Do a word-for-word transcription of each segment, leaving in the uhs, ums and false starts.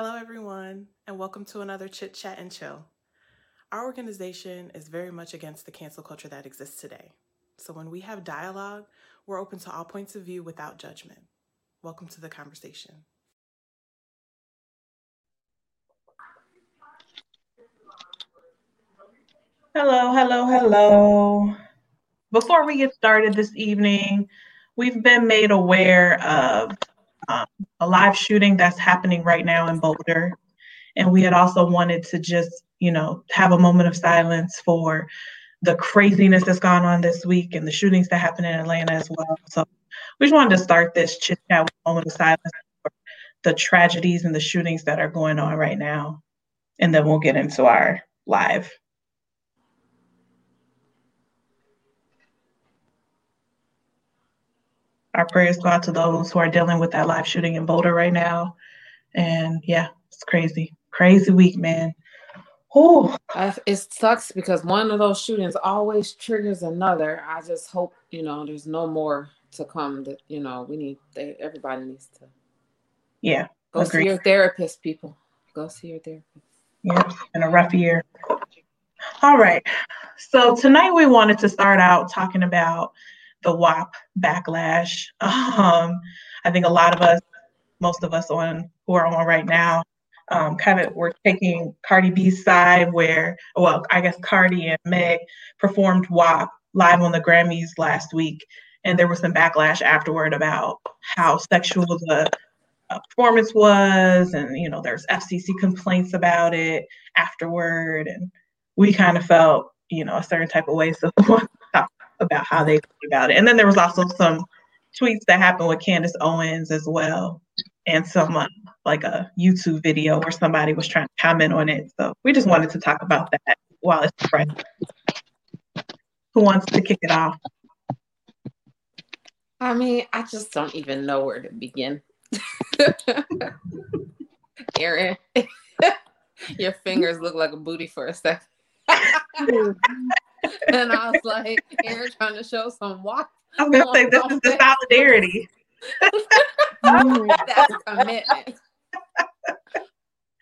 Hello, everyone, and welcome to another Chit Chat and Chill. Our organization is very much against the cancel culture that exists today. So when we have dialogue, we're open to all points of view without judgment. Welcome to the conversation. Hello, hello, hello. Before we get started this evening, we've been made aware of Um, a live shooting that's happening right now in Boulder. And we had also wanted to just, you know, have a moment of silence for the craziness that's gone on this week and the shootings that happened in Atlanta as well. So we just wanted to start this chit chat with a moment of silence for the tragedies and the shootings that are going on right now. And then we'll get into our live. Our prayers go out to those who are dealing with that live shooting in Boulder right now. And yeah, it's crazy. Crazy week, man. Ooh. I, it sucks because one of those shootings always triggers another. I just hope, you know, there's no more to come that, you know, we need, they, everybody needs to. Yeah. Go agreed. See your therapist, people. Go see your therapist. Yeah, it's been a rough year. All right. So tonight we wanted to start out talking about the W A P backlash. Um, I think a lot of us, most of us on who are on right now, um, kind of were taking Cardi B's side where, well, I guess Cardi and Meg performed W A P live on the Grammys last week. And there was some backlash afterward about how sexual the uh, performance was. And, you know, there's F C C complaints about it afterward. And we kind of felt, you know, a certain type of way. So about how they felt about it. And then there was also some tweets that happened with Candace Owens as well, and some uh, like a YouTube video where somebody was trying to comment on it. So we just wanted to talk about that while it's fresh. Who wants to kick it off? I mean, I just don't even know where to begin. Erin, your fingers look like a booty for a second. And I was like, Erin trying to show some walk. I'm going to say this is the solidarity. That's commitment.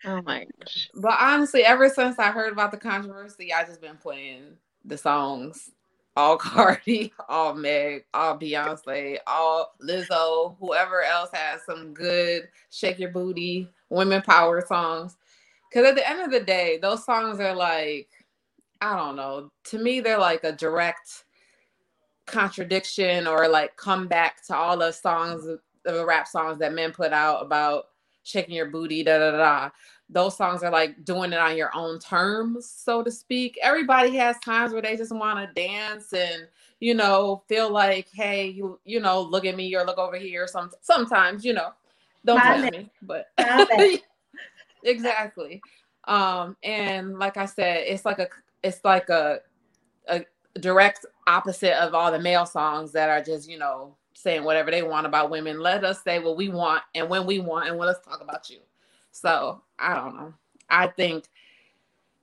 Oh my gosh. But honestly, ever since I heard about the controversy, I just been playing the songs. All Cardi, all Meg, all Beyonce, all Lizzo, whoever else has some good shake your booty, women power songs. Because at the end of the day, those songs are like, I don't know. To me, they're like a direct contradiction or like comeback to all the songs, the rap songs that men put out about shaking your booty, da da da. Those songs are like doing it on your own terms, so to speak. Everybody has times where they just want to dance and, you know, feel like, hey, you you know, look at me or look over here. Some sometimes, you know, don't touch me, but exactly. Um, and like I said, it's like a It's like a a direct opposite of all the male songs that are just, you know, saying whatever they want about women. Let us say what we want and when we want and let's talk about you. So I don't know. I think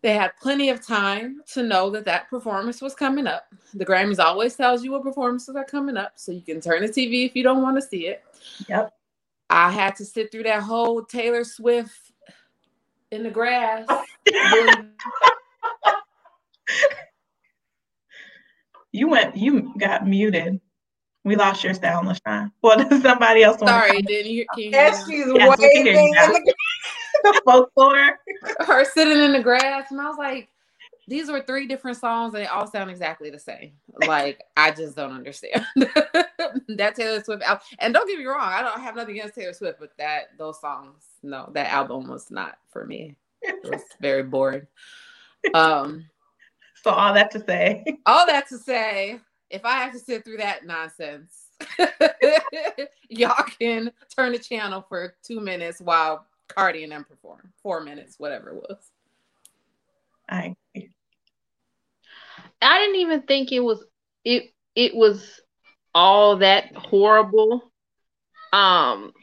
they had plenty of time to know that that performance was coming up. The Grammys always tells you what performances are coming up, so you can turn the T V if you don't want to see it. Yep. I had to sit through that whole Taylor Swift in the grass. You went. You got muted. We lost your sound, LaShawn. Well, does somebody else want Sorry, to? Sorry, didn't you? Can you yes, she's yes, waving in the, the folklore. Her sitting in the grass, and I was like, "These were three different songs, and they all sound exactly the same." Like, I just don't understand that Taylor Swift album. And don't get me wrong, I don't have nothing against Taylor Swift, but that those songs, no, that album was not for me. It was very boring. Um. So all that to say. All that to say, if I have to sit through that nonsense, y'all can turn the channel for two minutes while Cardi and them perform. Four minutes, whatever it was. I agree. I didn't even think it was it it was all that horrible. Um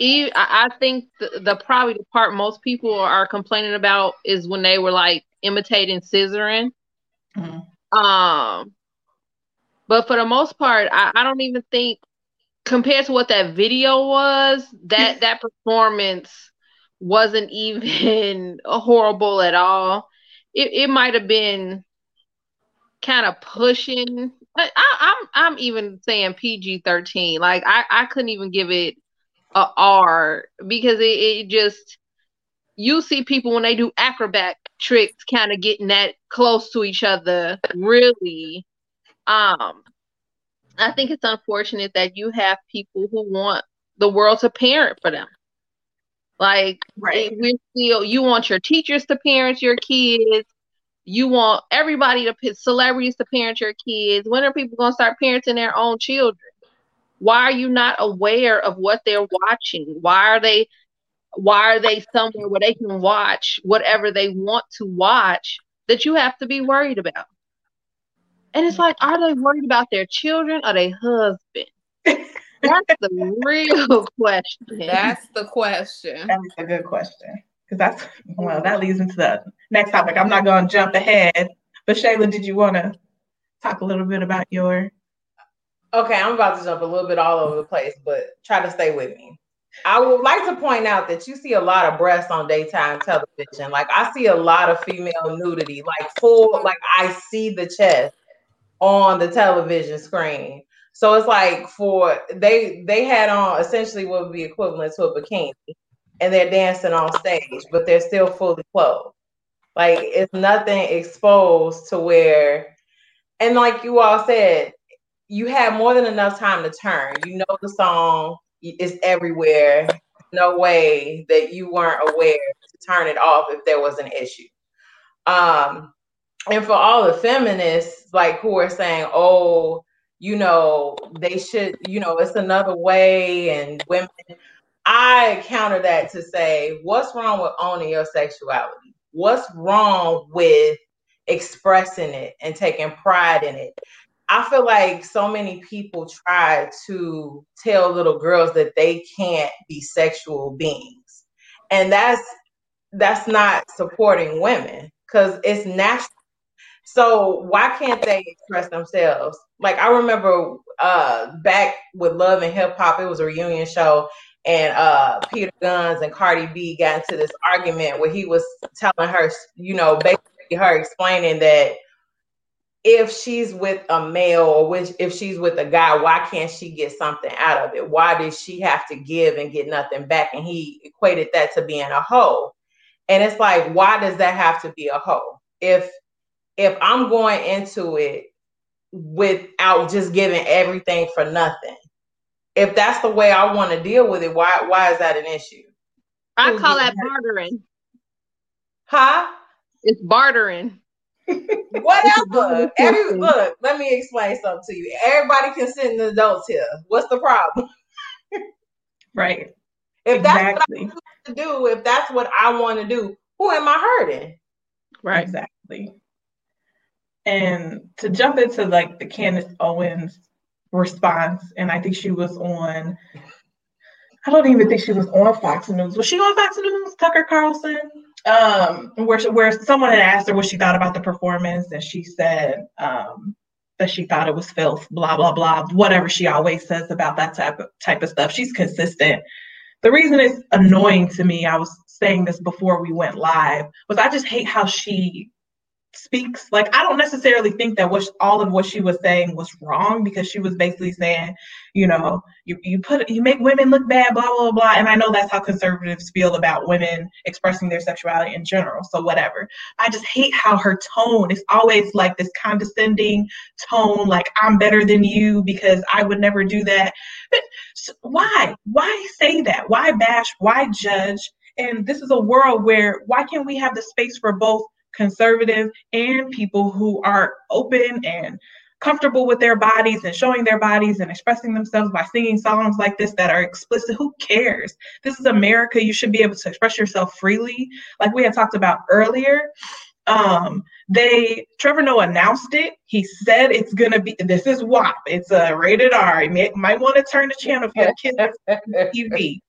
even, I think the, the probably the part most people are complaining about is when they were like imitating scissoring. Mm-hmm. Um, but for the most part, I, I don't even think compared to what that video was, that that performance wasn't even horrible at all. It it might have been kind of pushing. I, I, I'm I'm even saying P G thirteen. Like I, I couldn't even give it a R because it, it just, you see people when they do acrobat tricks kind of getting that close to each other, really. Um, I think it's unfortunate that you have people who want the world to parent for them. Like, right. we still, you want your teachers to parent your kids. You want everybody to, celebrities to parent your kids. When are people going to start parenting their own children? Why are you not aware of what they're watching? Why are they, why are they somewhere where they can watch whatever they want to watch that you have to be worried about? And it's like, are they worried about their children or their husband? That's the real question. That's the question. That's a good question. Because that's, well, that leads into the next topic. I'm not going to jump ahead. But Shayla, did you want to talk a little bit about your? Okay, I'm about to jump a little bit all over the place, but try to stay with me. I would like to point out that you see a lot of breasts on daytime television. Like, I see a lot of female nudity, like full, like I see the chest on the television screen. So it's like for they they had on essentially what would be equivalent to a bikini, and they're dancing on stage, but they're still fully clothed. Like, it's nothing exposed to where, and like you all said, you have more than enough time to turn. You know the song is everywhere. No way that you weren't aware to turn it off if there was an issue. Um, and for all the feminists, like, who are saying, oh, you know, they should, you know, it's another way, and women, I counter that to say, what's wrong with owning your sexuality? What's wrong with expressing it and taking pride in it? I feel like so many people try to tell little girls that they can't be sexual beings. And that's, that's not supporting women, because it's natural. So why can't they express themselves? Like, I remember uh, back with Love and Hip Hop, it was a reunion show, and uh, Peter Gunz and Cardi B got into this argument where he was telling her, you know, basically her explaining that if she's with a male or which, if she's with a guy, why can't she get something out of it? Why did she have to give and get nothing back? And he equated that to being a hoe. And it's like, why does that have to be a hoe? If if I'm going into it without just giving everything for nothing, if that's the way I want to deal with it, why why is that an issue? I call that bartering. Huh? It's bartering. Whatever. Every, look, let me explain something to you. Everybody can sit in the adults here. What's the problem? Right. If exactly. that's what I want to do, if that's what I want to do, who am I hurting? Right. Exactly. And to jump into like the Candace Owens response, and I think she was on, I don't even think she was on Fox News. Was she on Fox News, Tucker Carlson? Um, where she, where someone had asked her what she thought about the performance, and she said um, that she thought it was filth, blah, blah, blah, whatever she always says about that type of, type of stuff. She's consistent. The reason it's annoying to me, I was saying this before we went live, was I just hate how she speaks. Like, I don't necessarily think that what all of what she was saying was wrong, because she was basically saying, you know, you, you put you make women look bad, blah, blah, blah. And I know that's how conservatives feel about women expressing their sexuality in general. So whatever. I just hate how her tone is always like this condescending tone, like I'm better than you because I would never do that. But why? Why say that? Why bash? Why judge? And this is a world where why can't we have the space for both conservative and people who are open and comfortable with their bodies and showing their bodies and expressing themselves by singing songs like this that are explicit? Who cares? This is America. You should be able to express yourself freely. Like we had talked about earlier, um, they Trevor Noah announced it. He said it's going to be, this is W A P. It's a rated R. You might want to turn the channel if you have kids on T V.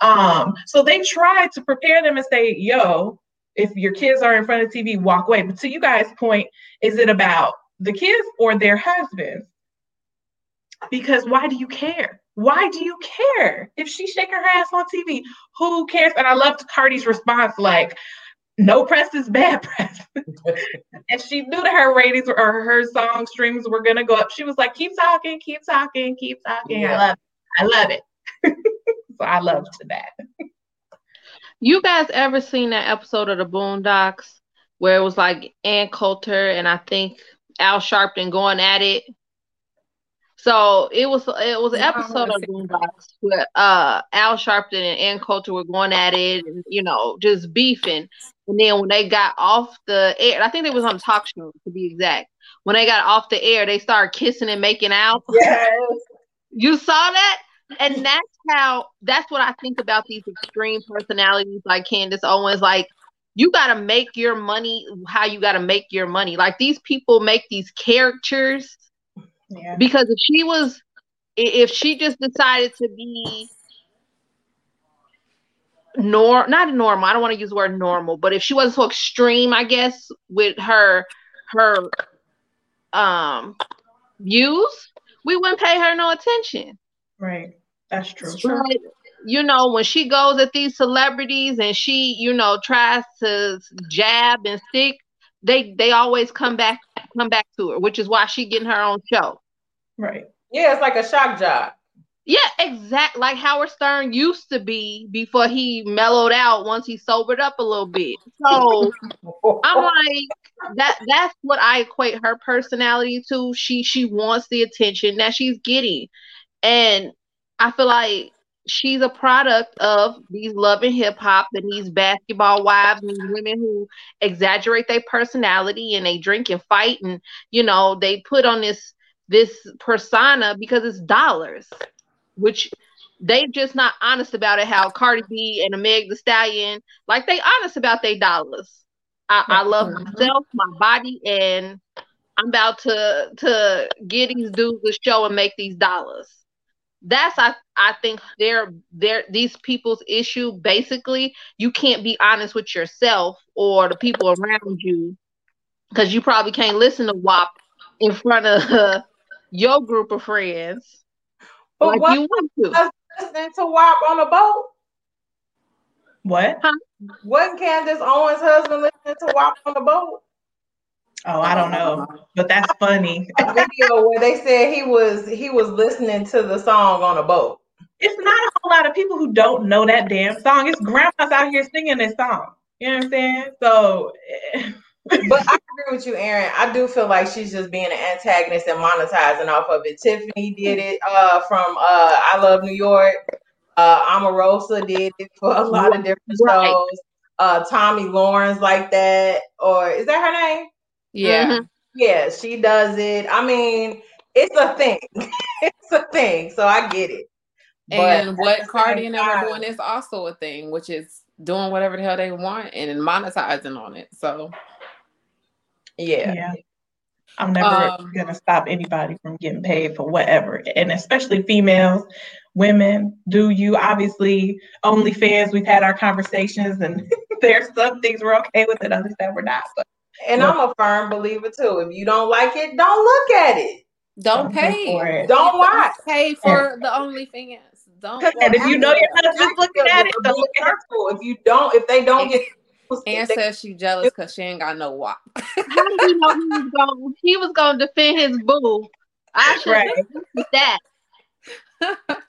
Um, so they tried to prepare them and say, yo, if your kids are in front of T V, walk away. But to you guys' point, is it about the kids or their husbands? Because why do you care? Why do you care? If she's shaking her ass on T V, who cares? And I loved Cardi's response, like, no press is bad press. And she knew that her ratings or her song streams were going to go up. She was like, keep talking, keep talking, keep talking. Yeah. I love it. I love it. So I loved that. You guys ever seen that episode of the Boondocks where it was like Ann Coulter and I think Al Sharpton going at it? So it was it was an episode of Boondocks where uh, Al Sharpton and Ann Coulter were going at it, and you know, just beefing. And then when they got off the air, I think it was on talk show to be exact. When they got off the air, they started kissing and making out. Yes. You saw that, and that's how. That's what I think about these extreme personalities like Candace Owens. Like, you gotta make your money how you gotta make your money. Like, these people make these characters. Yeah. Because if she was, if she just decided to be norm, not normal, I don't want to use the word normal, but if she wasn't so extreme, I guess, with her her um views, we wouldn't pay her no attention. Right, that's true. But, you know, when she goes at these celebrities and she, you know, tries to jab and stick, they they always come back. Come back to her, which is why she getting her own show. Right. Yeah, it's like a shock job. Yeah, exactly. Like Howard Stern used to be before he mellowed out once he sobered up a little bit. So I'm like, that that's what I equate her personality to. She she wants the attention that she's getting. And I feel like she's a product of these Love and Hip Hop and these basketball wives and these women who exaggerate their personality and they drink and fight and, you know, they put on this this persona because it's dollars, which they just not honest about it. How Cardi B and Meg Thee Stallion, like, they honest about their dollars. I, I love myself, my body, and I'm about to to get these dudes a show and make these dollars. That's I I think they're, they're these people's issue. Basically, you can't be honest with yourself or the people around you because you probably can't listen to W A P in front of uh, your group of friends. But like what, you want to listening to W A P on a boat? What? Huh? Wasn't Candace Owens' husband listening to W A P on a boat? Oh, I don't know, but that's funny. A video where they said he was he was listening to the song on a boat. It's not a whole lot of people who don't know that damn song. It's grandmas out here singing this song. You know what I'm saying? So, but I agree with you, Erin. I do feel like she's just being an antagonist and monetizing off of it. Tiffany did it uh, from uh, I Love New York. Uh, Omarosa did it for a lot of different right. shows. Uh, Tommy Lawrence like that, or is that her name? Yeah, mm-hmm. yeah, she does it. I mean, it's a thing. It's a thing, so I get it. And but what Cardi and them are doing is also a thing, which is doing whatever the hell they want and monetizing on it. So, yeah. yeah. I'm never um, going to stop anybody from getting paid for whatever, and especially females, women. Do you obviously OnlyFans? We've had our conversations, and there's some things we're okay with, and others that we're not. But And no. I'm a firm believer too. If you don't like it, don't look at it. Don't, don't pay for it. Don't watch. Don't pay for the OnlyFans. Don't. And if you know you're not just looking at it, don't look at it. If you don't, if they don't get. Ann says she jealous because she ain't got no W A P. How did you know he was going? He was going to defend his boo. I should right. look at that.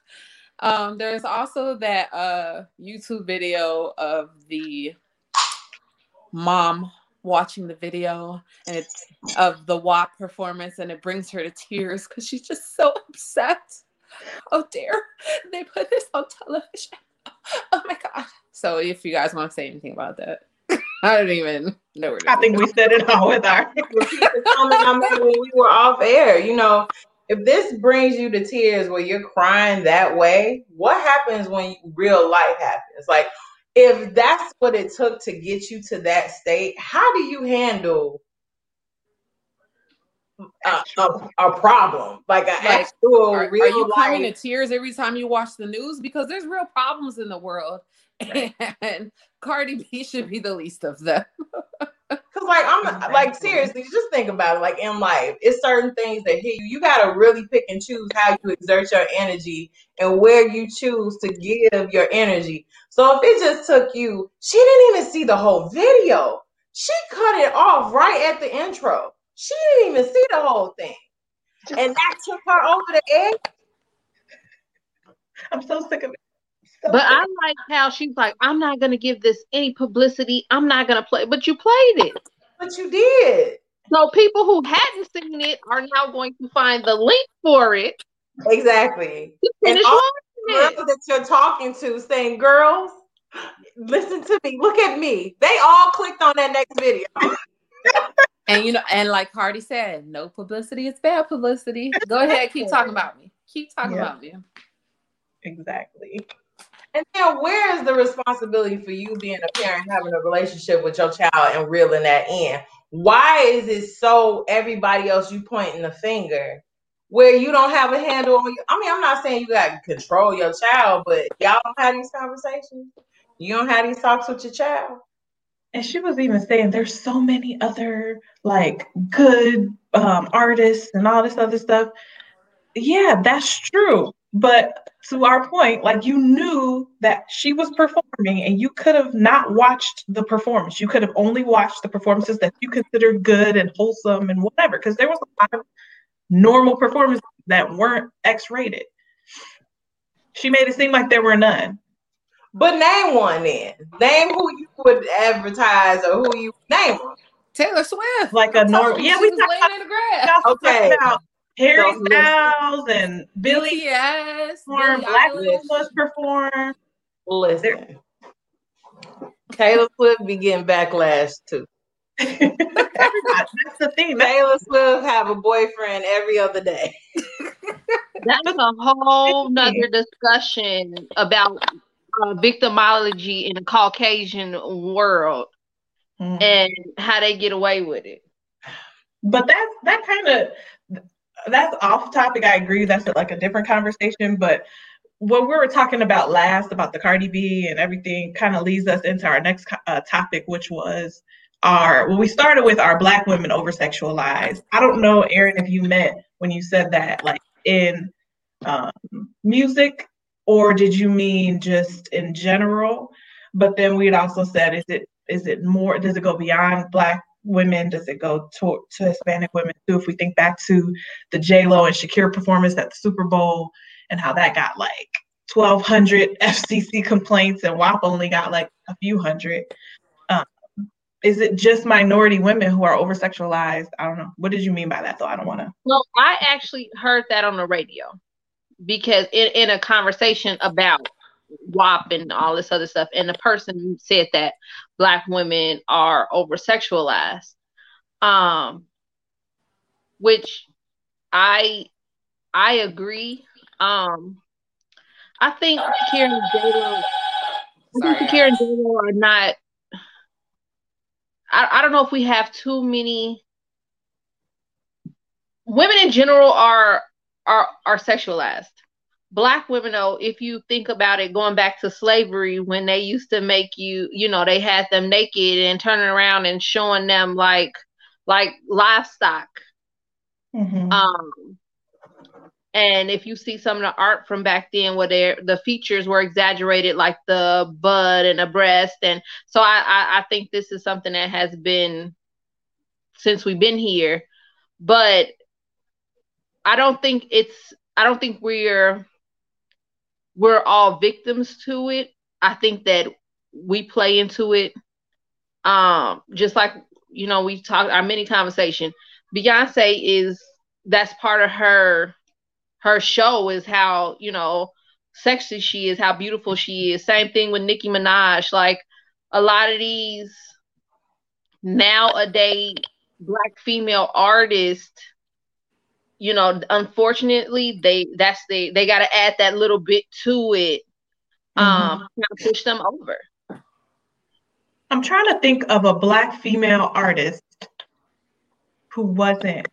um, there's also that uh YouTube video of the mom watching the video and it's of the W A P performance, and it brings her to tears because she's just so upset. Oh dear, they put this on television. Oh my god. So if you guys want to say anything about that, I don't even know where to I think it. We said it all with our when we were off air. You know, if this brings you to tears where you're crying that way, what happens when real life happens? Like, if that's what it took to get you to that state, how do you handle a, a, a problem? Like, an like, actual are, real Are you life? Coming to tears every time you watch the news? Because there's real problems in the world. Right. And Cardi B should be the least of them. Because like, I'm like, seriously, just think about it. Like in life, it's certain things that hit you. You got to really pick and choose how you exert your energy and where you choose to give your energy. So if it just took you, she didn't even see the whole video. She cut it off right at the intro. She didn't even see the whole thing. Just, and that took her over the edge. I'm so sick of it. So but sick. I like how she's like, I'm not going to give this any publicity. I'm not going to play. But you played it. But you did. So people who hadn't seen it are now going to find the link for it. Exactly. And all the girls that you're talking to saying, girls, listen to me. Look at me. They all clicked on that next video. And, you know, and like Cardi said, no publicity is bad publicity. Go ahead. Keep talking about me. Keep talking yeah. about me. Exactly. And then where is the responsibility for you being a parent, having a relationship with your child and reeling that in? Why is it so everybody else you pointing the finger where you don't have a handle on you? I mean, I'm not saying you got to control your child, but y'all don't have these conversations. You don't have these talks with your child. And she was even saying there's so many other like good um, artists and all this other stuff. Yeah, that's true. But to our point, like you knew that she was performing and you could have not watched the performance. You could have only watched the performances that you considered good and wholesome and whatever, because there was a lot of normal performances that weren't X-rated. She made it seem like there were none. But name one then. Name who you would advertise or who you name one. Taylor Swift. Like a normal. Yeah, we talked about, in the grass. Okay. about Harry so, Styles listen. and Billy. Yes. Black was performed. Listen. Taylor Swift be getting backlash too. That's the thing. Taylor Swift have a boyfriend every other day. That's a whole nother discussion about Uh, victimology in the Caucasian world mm-hmm. and how they get away with it. But that's that kind of that's off topic. I agree. That's like a different conversation. But what we were talking about last about the Cardi B and everything kind of leads us into our next uh, topic, which was our well, we started with our Black women over sexualized. I don't know, Erin, if you meant when you said that, like in um, music. Or did you mean just in general? But then we'd also said, is it is it more, does it go beyond Black women? Does it go to, to Hispanic women too? If we think back to the J-Lo and Shakira performance at the Super Bowl and how that got like twelve hundred F C C complaints and W A P only got like a few hundred. Um, is it just minority women who are over-sexualized? I don't know. What did you mean by that though? I don't want to. Well, I actually heard that on the radio. Because in, in a conversation about W A P and all this other stuff, and the person said that Black women are over-sexualized, um, which I I agree. Um, I think Shakira and J-Lo, I think Shakira and J-Lo are not. I I don't know if we have too many women in general are. Are, are sexualized. Black women, though, if you think about it, going back to slavery, when they used to make you, you know, they had them naked and turning around and showing them like, like livestock. Mm-hmm. Um, and if you see some of the art from back then, where the features were exaggerated, like the butt and the breast, and so I, I, I think this is something that has been since we've been here, but. I don't think it's, I don't think we're, we're all victims to it. I think that we play into it. Um, just like, you know, we talked our mini conversation, Beyonce is, that's part of her, her show is how, you know, sexy she is, how beautiful she is. Same thing with Nicki Minaj. Like a lot of these nowadays Black female artists, you know, unfortunately, they that's the they got to add that little bit to it, um, mm-hmm. to push them over. I'm trying to think of a Black female artist who wasn't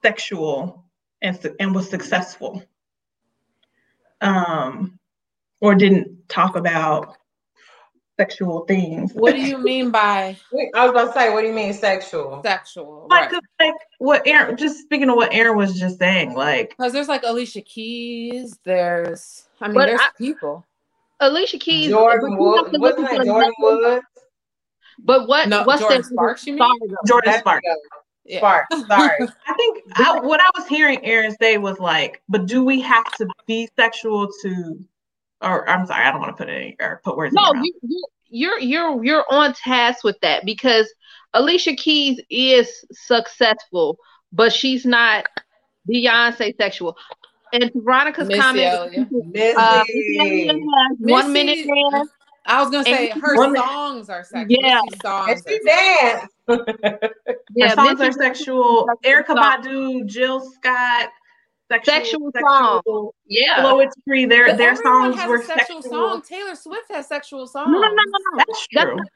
sexual and and was successful, um, or didn't talk about sexual things. What do you mean by? I was gonna say, what do you mean sexual? Sexual, like, right. Like what Aaron. Just speaking of what Aaron was just saying, like because there's like Alicia Keys. There's, I mean, there's I, people. Alicia Keys. Jordan Wood. Wasn't that Jordan Wood? But what? No, what's Jordan Sparks? You mean? Jordan That's Sparks. Yeah. Sparks. Sorry. I think I, what I was hearing Aaron say was like, but do we have to be sexual to? Or I'm sorry, I don't want to put any or put words. No, in your you, you're you're you're on task with that because Alicia Keys is successful, but she's not Beyonce sexual. And Veronica's Missy comment, Missy. Uh, Missy. one minute. Man, I was gonna say her songs are sexual. Yeah, songs and she danced. Yeah, her songs Missy are sexual. Erykah Badu, Jill Scott. Sexual, sexual song, sexual, yeah. Poetry. Their their songs has were a sexual, sexual song. Taylor Swift has sexual songs. No, no, no, no. That's, that's true. Not,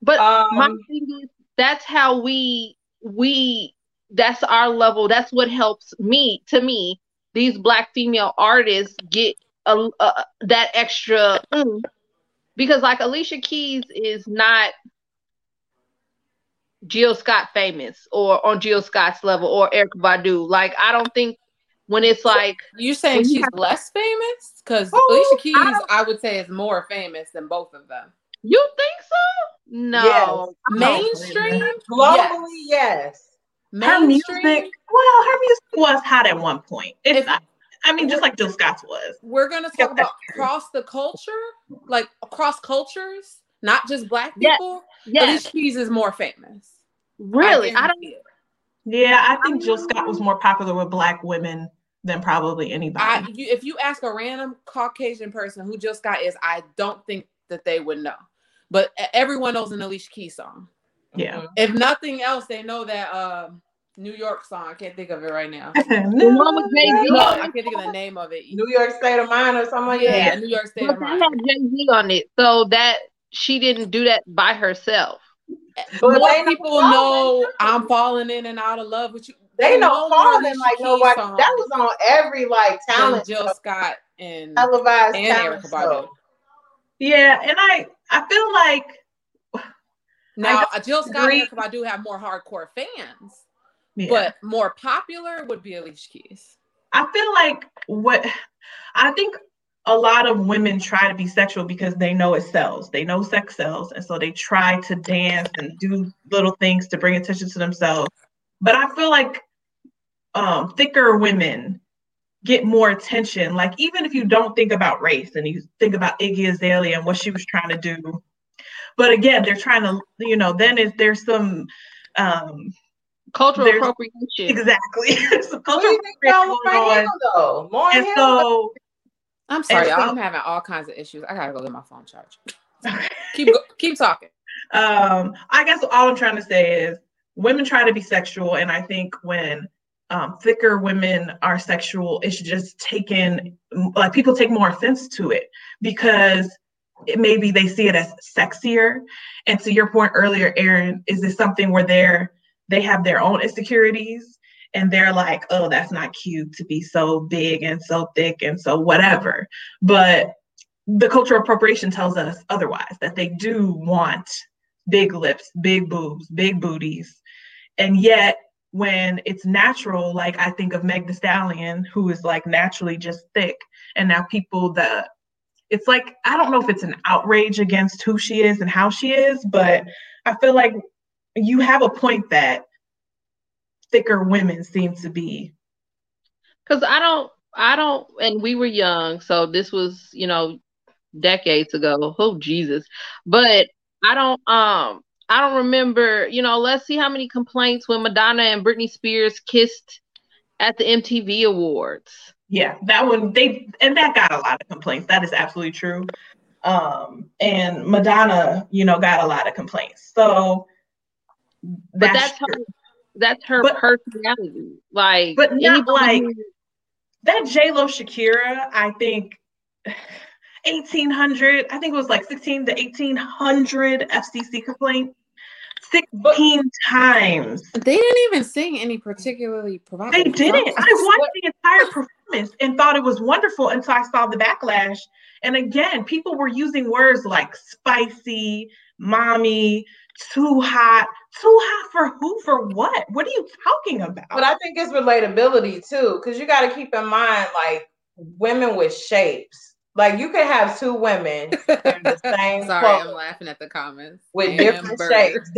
but um, my thing is, that's how we we. That's our level. That's what helps me. To me, these black female artists get a, a that extra mm, because like Alicia Keys is not Jill Scott famous or on Jill Scott's level or Erykah Badu. Like I don't think. When it's like you're saying she's have, less famous because Alicia Keys, I, I would say, is more famous than both of them. You think so? No, yes. Mainstream globally, yes. yes. Her mainstream? music, well, her music was hot at one point. It's, if, I, I mean, just like Jill Scott's was. We're gonna talk about across the culture, like across cultures, not just black people. Yes. Yes. Alicia Keys is more famous. Really, I, I don't. Yeah, I think I Jill Scott was more popular with black women than probably anybody. I, you, if you ask a random Caucasian person who Jill Scott is, I don't think that they would know. But everyone knows an Alicia Keys song. Yeah. If nothing else, they know that uh, New York song. I can't think of it right now. New one with Jay-Z. No, I can't think of the name of it. New York State of Mind or something like that. Yeah, New York State but of Mind. But they have Jay-Z on it, so that she didn't do that by herself. But more people know, know I'm falling in and out of love with you. They, they know falling like nobody. That was on every like talent. Jill Scott and televised and talent Erykah Badu. Yeah, and I I feel like now I Jill Scott and Erykah Badu have more hardcore fans, yeah. But more popular would be Alicia Keys. I feel like what I think. A lot of women try to be sexual because they know it sells. They know sex sells. And so they try to dance and do little things to bring attention to themselves. But I feel like um, thicker women get more attention. Like, even if you don't think about race and you think about Iggy Azalea and what she was trying to do. But again, they're trying to, you know, then if there's some... Um, cultural There's, appropriation. Exactly. Some cultural appropriation. And so... I'm sorry, so, y'all. I'm having all kinds of issues. I gotta go get my phone charged. keep keep talking. Um, I guess all I'm trying to say is women try to be sexual, and I think when um, thicker women are sexual, it's just taken like people take more offense to it because it, maybe they see it as sexier. And to your point earlier, Erin, is this something where they're they have their own insecurities? And they're like, oh, that's not cute to be so big and so thick and so whatever. But the cultural appropriation tells us otherwise, that they do want big lips, big boobs, big booties. And yet when it's natural, like I think of Meg Thee Stallion, who is like naturally just thick. And now people that it's like, I don't know if it's an outrage against who she is and how she is, but I feel like you have a point that thicker women seem to be. Because I don't, I don't, and we were young, so this was, you know, decades ago. Oh, Jesus. But I don't, um, I don't remember, you know, let's see how many complaints when Madonna and Britney Spears kissed at the M T V Awards. Yeah, that one, they, and that got a lot of complaints. That is absolutely true. Um, and Madonna, you know, got a lot of complaints. So that's, that's true. How- That's her but, personality. Like, but not like who... that J-Lo Shakira, I think eighteen hundred, I think it was like sixteen to eighteen hundred F C C complaint. sixteen times. They didn't even sing any particularly provocative. They didn't. Songs. I watched what? the entire promised and thought it was wonderful until I saw the backlash. And again, people were using words like spicy, mommy, too hot. Too hot for who? For what? What are you talking about? But I think it's relatability too, because you got to keep in mind, like, women with shapes. Like, you could have two women in the same Sorry, clothes. I'm laughing at the comments. With and different bird. shapes.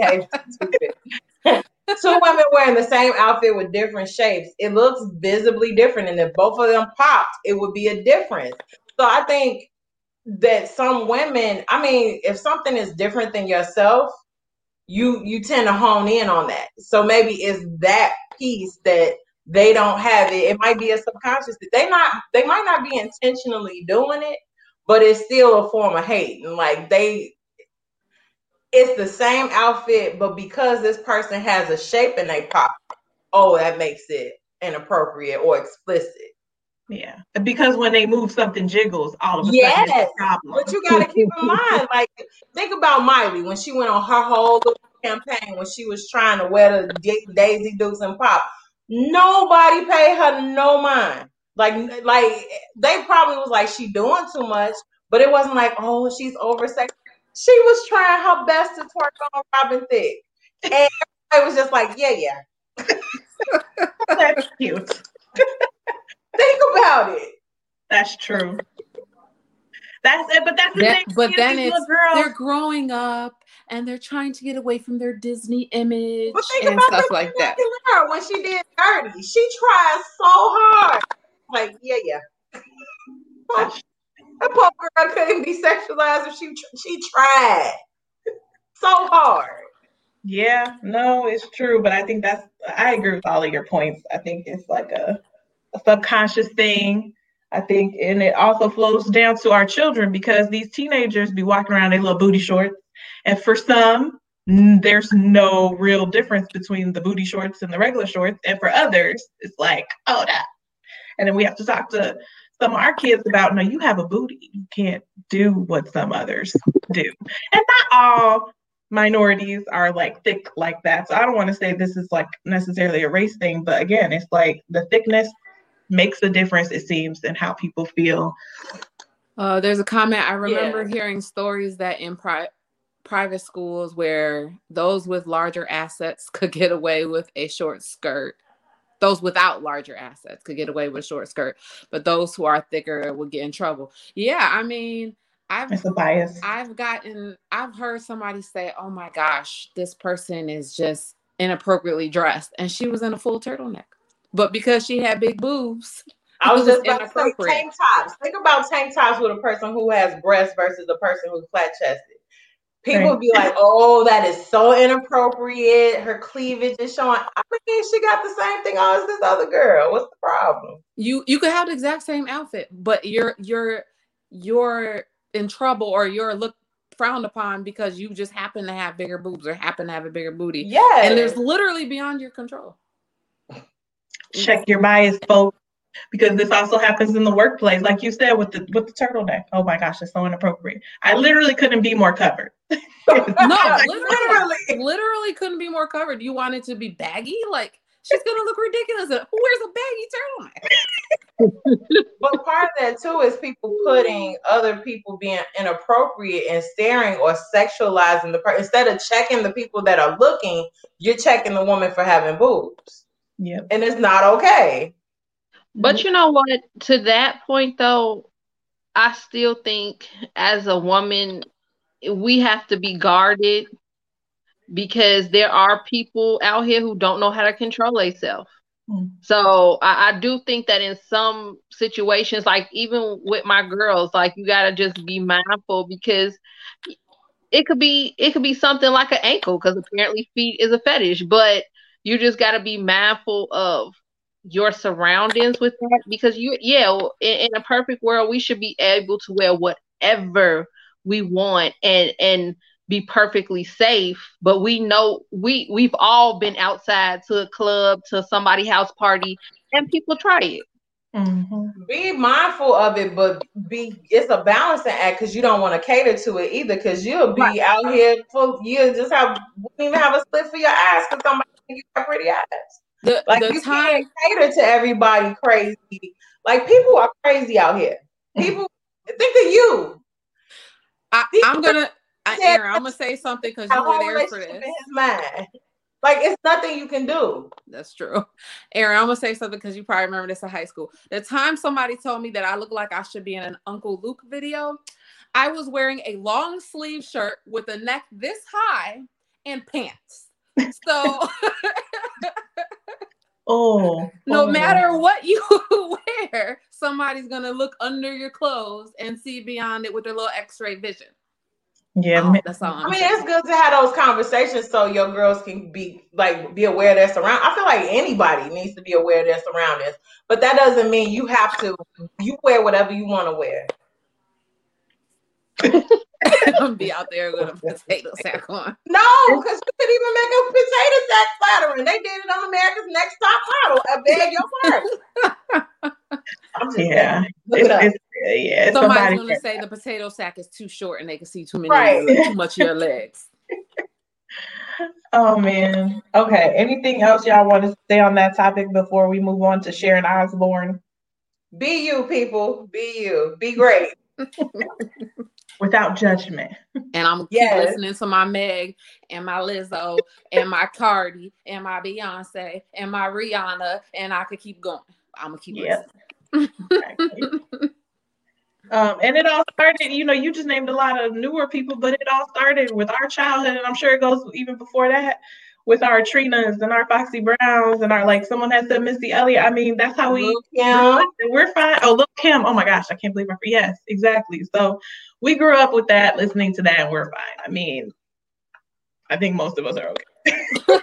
Two women wearing the same outfit with different shapes. It looks visibly different. And if both of them popped, it would be a difference. So I think that some women, I mean, if something is different than yourself, you you tend to hone in on that. So maybe it's that piece that they don't have it. It might be a subconscious. They not. They might not be intentionally doing it, but it's still a form of hate. And like they, it's the same outfit, but because this person has a shape and they pop, oh, that makes it inappropriate or explicit. Yeah, because when they move, something jiggles all of a yes, sudden. It's a problem. But you got to keep in mind, like, think about Miley when she went on her whole campaign when she was trying to wear the Daisy Dukes and pop. Nobody paid her no mind. Like, like they probably was like, she doing too much, but it wasn't like, oh, she's oversexed. She was trying her best to twerk on Robin Thicke. And everybody was just like, yeah, yeah. That's cute. Think about it. That's true. That's it. But that's the that, thing. But then it's, girls. They're growing up and they're trying to get away from their Disney image but think and about stuff like that. When she did Dirty, she tried so hard. Like, yeah, yeah. That poor girl couldn't be sexualized if she she tried so hard. Yeah, no, it's true. But I think that's, I agree with all of your points. I think it's like a, a subconscious thing. I think, and it also flows down to our children because these teenagers be walking around in little booty shorts. And for some, there's no real difference between the booty shorts and the regular shorts. And for others, it's like, oh, that. And then we have to talk to some of our kids about, no, you have a booty. You can't do what some others do. And not all minorities are like thick like that. So I don't want to say this is like necessarily a race thing. But again, it's like the thickness makes a difference, it seems, in how people feel. Uh, there's a comment. I remember yeah. hearing stories that in pri- private schools where those with larger assets could get away with a short skirt. Those without larger assets could get away with a short skirt. But those who are thicker would get in trouble. Yeah, I mean, I've, it's a bias. I've gotten, I've heard somebody say, oh my gosh, this person is just inappropriately dressed. And she was in a full turtleneck. But because she had big boobs, I was just about to say tank tops. Think about tank tops with a person who has breasts versus a person who's flat chested. People right. be like, "Oh, that is so inappropriate. Her cleavage is showing." I mean, she got the same thing on as this other girl. What's the problem? You you could have the exact same outfit, but you're you're you're in trouble or you're looked frowned upon because you just happen to have bigger boobs or happen to have a bigger booty. Yeah, and it's literally beyond your control. Check your bias, folks, because this also happens in the workplace, like you said, with the with the turtleneck. Oh my gosh, it's so inappropriate. I literally couldn't be more covered. no, like, literally, literally couldn't be more covered. You wanted to be baggy, like she's gonna look ridiculous. Who wears a baggy turtleneck? But part of that too is people putting other people being inappropriate and staring or sexualizing the person. Instead of checking the people that are looking, you're checking the woman for having boobs. Yeah, and it's not okay. But you know what? To that point, though, I still think as a woman, we have to be guarded because there are people out here who don't know how to control themselves. Mm-hmm. So I, I do think that in some situations, like even with my girls, like you gotta just be mindful because it could be it could be something like an ankle because apparently feet is a fetish, but you just got to be mindful of your surroundings with that because you, yeah, in, in a perfect world, we should be able to wear whatever we want and, and be perfectly safe. But we know we, we've all been outside to a club, to somebody's house party, and people try it. Mm-hmm. Be mindful of it, but be it's a balancing act because you don't want to cater to it either because you'll be right. out here, full, you'll just have, wouldn't even have a slit for your ass because somebody. You got pretty eyes. The, like the you time- can't cater to everybody crazy. Like people are crazy out here. People think of you. I, I'm gonna, I, Aaron, I'm gonna say something because you were there for this. Like it's nothing you can do. That's true, Aaron. I'm gonna say something because you probably remember this in high school. The time somebody told me that I look like I should be in an Uncle Luke video, I was wearing a long sleeve shirt with a neck this high and pants. So. Oh, no oh matter God. What you wear, somebody's going to look under your clothes and see beyond it with their little x-ray vision. Yeah. Oh, that's all I'm I mean, saying. It's good to have those conversations so your girls can be like, be aware of their surroundings. I feel like anybody needs to be aware of their surroundings, but that doesn't mean you have to, you wear whatever you want to wear. I'm gonna be out there with a potato sack on. No, because you could even make a potato sack flattering. They did it on America's Next Top Model. I beg your pardon. Yeah. It's, it's, yeah. Somebody's gonna say that the potato sack is too short and they can see too many, right. legs, too much of your legs. Oh man. Okay. Anything else y'all want to say on that topic before we move on to Sharon Osbourne? Be you, people. Be you. Be great. Without judgment. And I'm yes. keep listening to my Meg and my Lizzo and my Cardi and my Beyonce and my Rihanna, and I could keep going. I'm gonna keep yep. listening. Exactly. um, and it all started, you know, you just named a lot of newer people, but it all started with our childhood, and I'm sure it goes even before that with our Trinas and our Foxy Browns and our, like, someone has said Missy Elliott. I mean, that's how we, yeah. we're fine. Oh, look, Kim. Oh my gosh, I can't believe I, yes, exactly. So we grew up with that, listening to that, and we're fine. I mean, I think most of us are okay.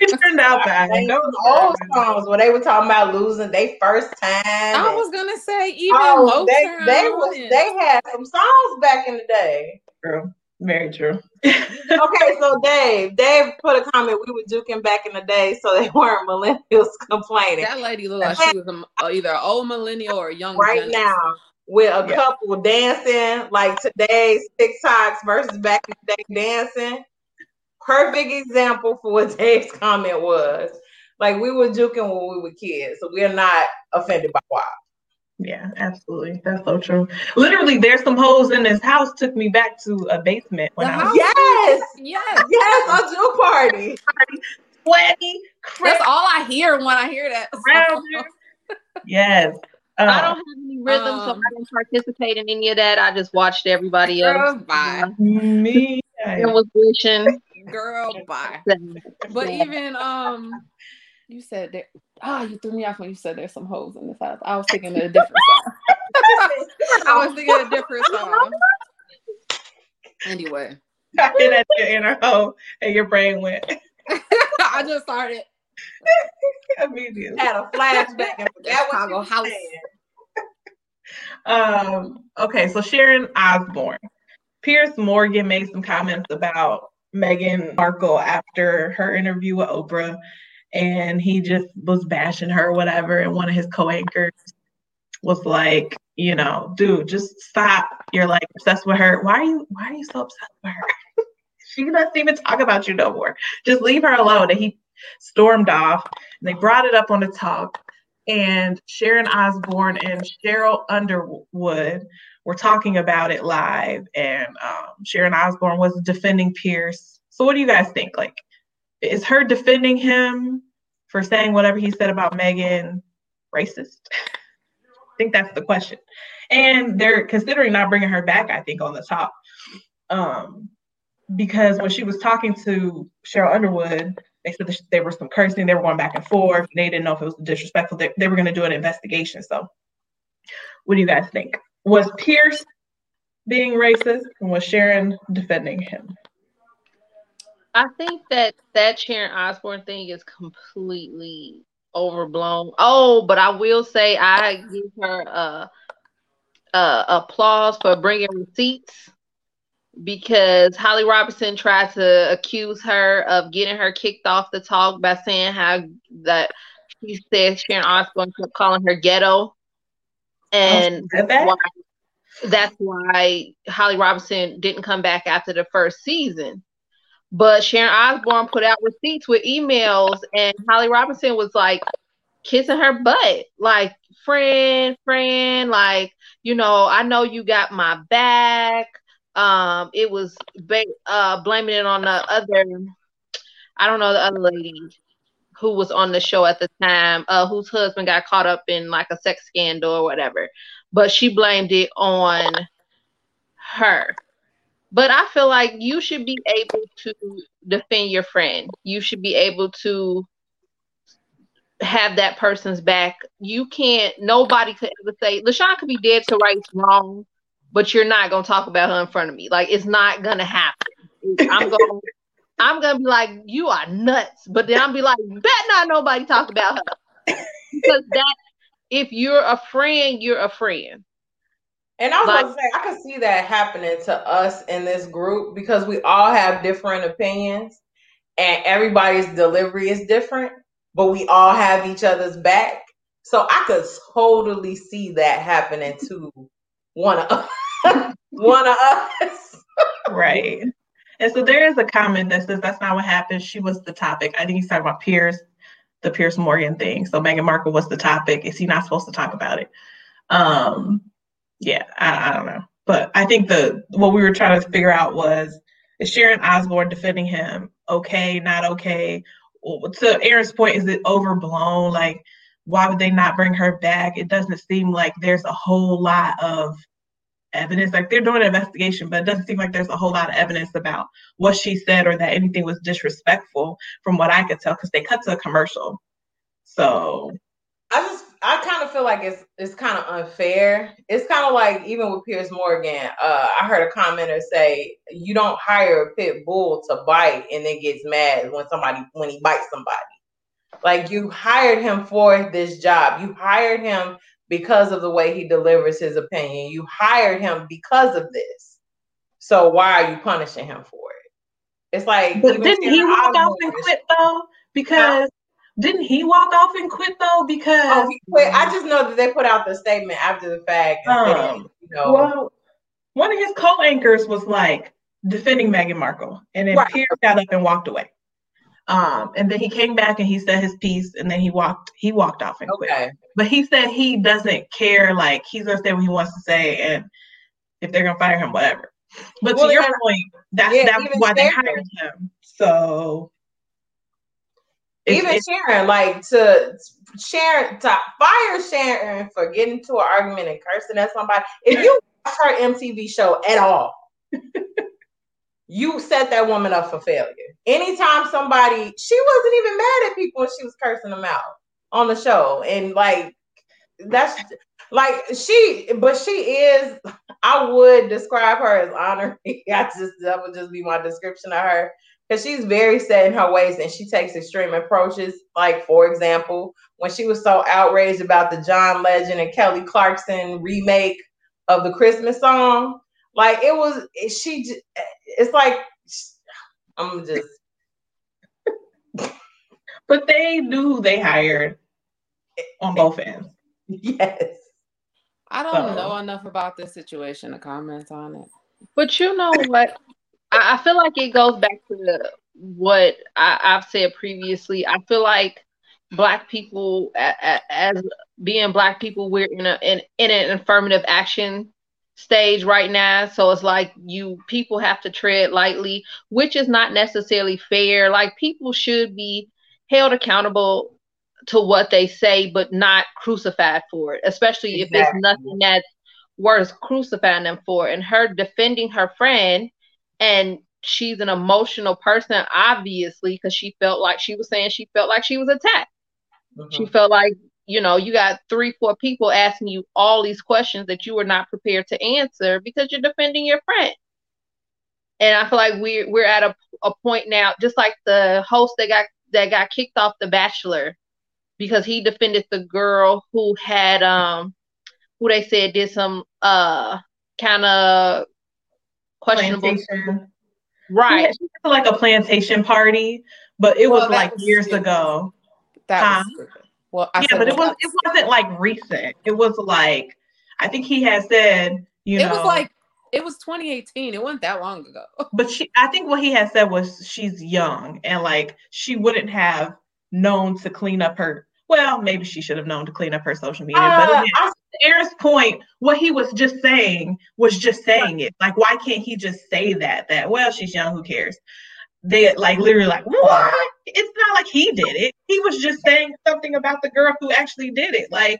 It turned out bad. Like those old songs where they were talking about losing their first time. I was going to say, even oh, they, they was they had some songs back in the day. True. Very true. Okay, so Dave, Dave put a comment. We were juking back in the day, so they weren't millennials complaining. That lady looked like she was a, either an old millennial or a young right millennial. Now, with a yeah. couple dancing, like today's TikToks versus back in the day dancing. Perfect example for what Dave's comment was. Like, we were juking when we were kids, so we're not offended by why. Yeah, absolutely. That's so true. Literally, there's some hoes in this house took me back to a basement when the I was house? Yes, yes, yes, a Jew party. Sweaty, that's all I hear when I hear that. So. Yes. Uh, I don't have any rhythm, um, so I didn't participate in any of that. I just watched everybody girl, else. Bye. Me. And was wishing. Girl, bye. But even um you said that. Ah, oh, you threw me off when you said there's some hoes in this house. I was thinking of a different song. I was thinking of a different song. Anyway, I hit at your inner hoe, and your brain went. I just started immediately. Had a flashback and forgot Chicago house. Um. Okay, so Sharon Osbourne, Piers Morgan made some comments about Meghan Markle after her interview with Oprah. And he just was bashing her, whatever. And one of his co-anchors was like, you know, dude, just stop. You're like obsessed with her. Why are you? Why are you so obsessed with her? She doesn't even talk about you no more. Just leave her alone. And he stormed off. And they brought it up on the talk. And Sharon Osbourne and Cheryl Underwood were talking about it live. And um, Sharon Osbourne was defending Pierce. So what do you guys think? Like, is her defending him for saying whatever he said about Meghan racist? I think that's the question. And they're considering not bringing her back, I think, on the top. Um, because when she was talking to Cheryl Underwood, they said that there was some cursing. They were going back and forth. And they didn't know if it was disrespectful. They, they were going to do an investigation. So what do you guys think? Was Pierce being racist? And was Sharon defending him? I think that that Sharon Osbourne thing is completely overblown. Oh, but I will say I give her a, a applause for bringing receipts, because Holly Robinson tried to accuse her of getting her kicked off the talk by saying how that she said Sharon Osbourne kept calling her ghetto, and oh, why, that's why Holly Robinson didn't come back after the first season. But Sharon Osbourne put out receipts with emails, and Holly Robinson was like kissing her butt, like, friend, friend, like, you know, I know you got my back. Um, it was ba- uh, blaming it on the other, I don't know, the other lady who was on the show at the time, uh, whose husband got caught up in like a sex scandal or whatever. But she blamed it on her. But I feel like you should be able to defend your friend. You should be able to have that person's back. You can't, nobody could ever say, LaShawn could be dead to rights wrong, but you're not going to talk about her in front of me. Like, it's not going to happen. I'm going I'm going to be like, you are nuts. But then I'll be like, bet not nobody talk about her. Because that, if you're a friend, you're a friend. And I was like, gonna say, I could see that happening to us in this group because we all have different opinions and everybody's delivery is different, but we all have each other's back. So I could totally see that happening to one of us. one of us. Right. And so there is a comment that says that's not what happened. She was the topic. I think he's talking about Piers, the Piers Morgan thing. So Meghan Markle was the topic. Is he not supposed to talk about it? Um, Yeah, I, I don't know. But I think the what we were trying to figure out was, is Sharon Osbourne defending him okay, not okay? To Aaron's point, is it overblown? Like, why would they not bring her back? It doesn't seem like there's a whole lot of evidence. Like, they're doing an investigation, but it doesn't seem like there's a whole lot of evidence about what she said or that anything was disrespectful from what I could tell, because they cut to a commercial. So I just I kind of feel like it's it's kind of unfair. It's kind of like even with Piers Morgan, uh, I heard a commenter say, you don't hire a pit bull to bite and then gets mad when somebody when he bites somebody. Like, you hired him for this job. You hired him because of the way he delivers his opinion. You hired him because of this. So why are you punishing him for it? It's like, but didn't he walk off and quit though? Because now, Didn't he walk off and quit though? Because oh, he quit. I just know that they put out the statement after the fact. And um, said, you know, well, one of his co-anchors was like defending Meghan Markle, and then right. Pierce got up and walked away. Um, and then he came back and he said his piece, and then he walked. He walked off and okay. quit. But he said he doesn't care. Like, he's gonna say what he wants to say, and if they're gonna fire him, whatever. But well, to your point, that's yeah, that's why they hired him. So. Even it's, Sharon, like to Sharon, to fire Sharon for getting to an argument and cursing at somebody. If you watch her M T V show at all, you set that woman up for failure. Anytime somebody, she wasn't even mad at people when she was cursing them out on the show. And like, that's like she, but she is, I would describe her as honorary. I just, that would just be my description of her. Because she's very set in her ways and she takes extreme approaches. Like, for example, when she was so outraged about the John Legend and Kelly Clarkson remake of the Christmas song, like it was, she, it's like, I'm just. But they knew they hired on both ends. Yes. I don't so. know enough about this situation to comment on it. But you know what? I feel like it goes back to what I, I've said previously. I feel like Black people, as being Black people, we're in a in, in an affirmative action stage right now. So it's like you people have to tread lightly, which is not necessarily fair. Like, people should be held accountable to what they say, but not crucified for it, especially exactly. if it's nothing that's worth crucifying them for. And her defending her friend. And she's an emotional person, obviously, because she felt like she was saying she felt like she was attacked. Mm-hmm. She felt like, you know, you got three, four people asking you all these questions that you were not prepared to answer because you're defending your friend. And I feel like we're we're at a, a point now, just like the host that got that got kicked off The Bachelor because he defended the girl who had um who they said did some uh kind of questionable, right? Yeah, she went to like a plantation party, but it well, was like was years stupid. ago. That was um, well, I yeah, said but it was, was it wasn't like recent. It was like I think he had said, you it know, it was like It was twenty eighteen. It wasn't that long ago. But she, I think what he had said was she's young and like she wouldn't have known to clean up her. Well, maybe she should have known to clean up her social media. Uh, but again, I, Aaron's point, what he was just saying was just saying it. Like, why can't he just say that? That, well, she's young. Who cares? They like literally like, what? It's not like he did it. He was just saying something about the girl who actually did it. Like,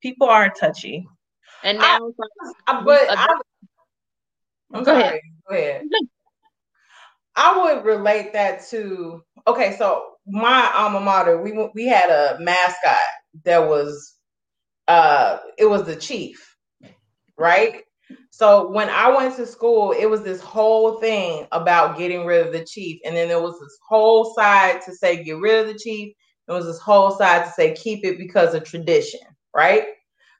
people are touchy. And now, I, but I, I'm go ahead. Go ahead. I would relate that to okay. So my alma mater, we we had a mascot that was, uh, it was the Chief, right? So when I went to school, it was this whole thing about getting rid of the Chief, and then there was this whole side to say get rid of the Chief. There was this whole side to say keep it because of tradition, right?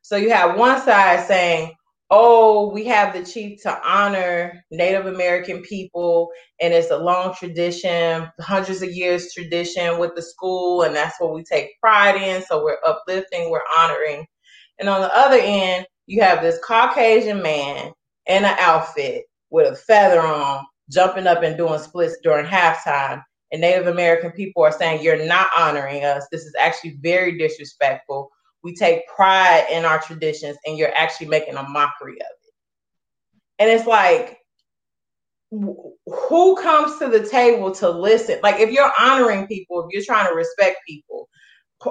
So you have one side saying, oh, we have the Chief to honor Native American people, and it's a long tradition, hundreds of years tradition with the school, and that's what we take pride in. So we're uplifting, we're honoring. And on the other end, you have this Caucasian man in an outfit with a feather on, jumping up and doing splits during halftime. And Native American people are saying, you're not honoring us. This is actually very disrespectful. We take pride in our traditions, and you're actually making a mockery of it. And it's like, who comes to the table to listen? Like, if you're honoring people, if you're trying to respect people,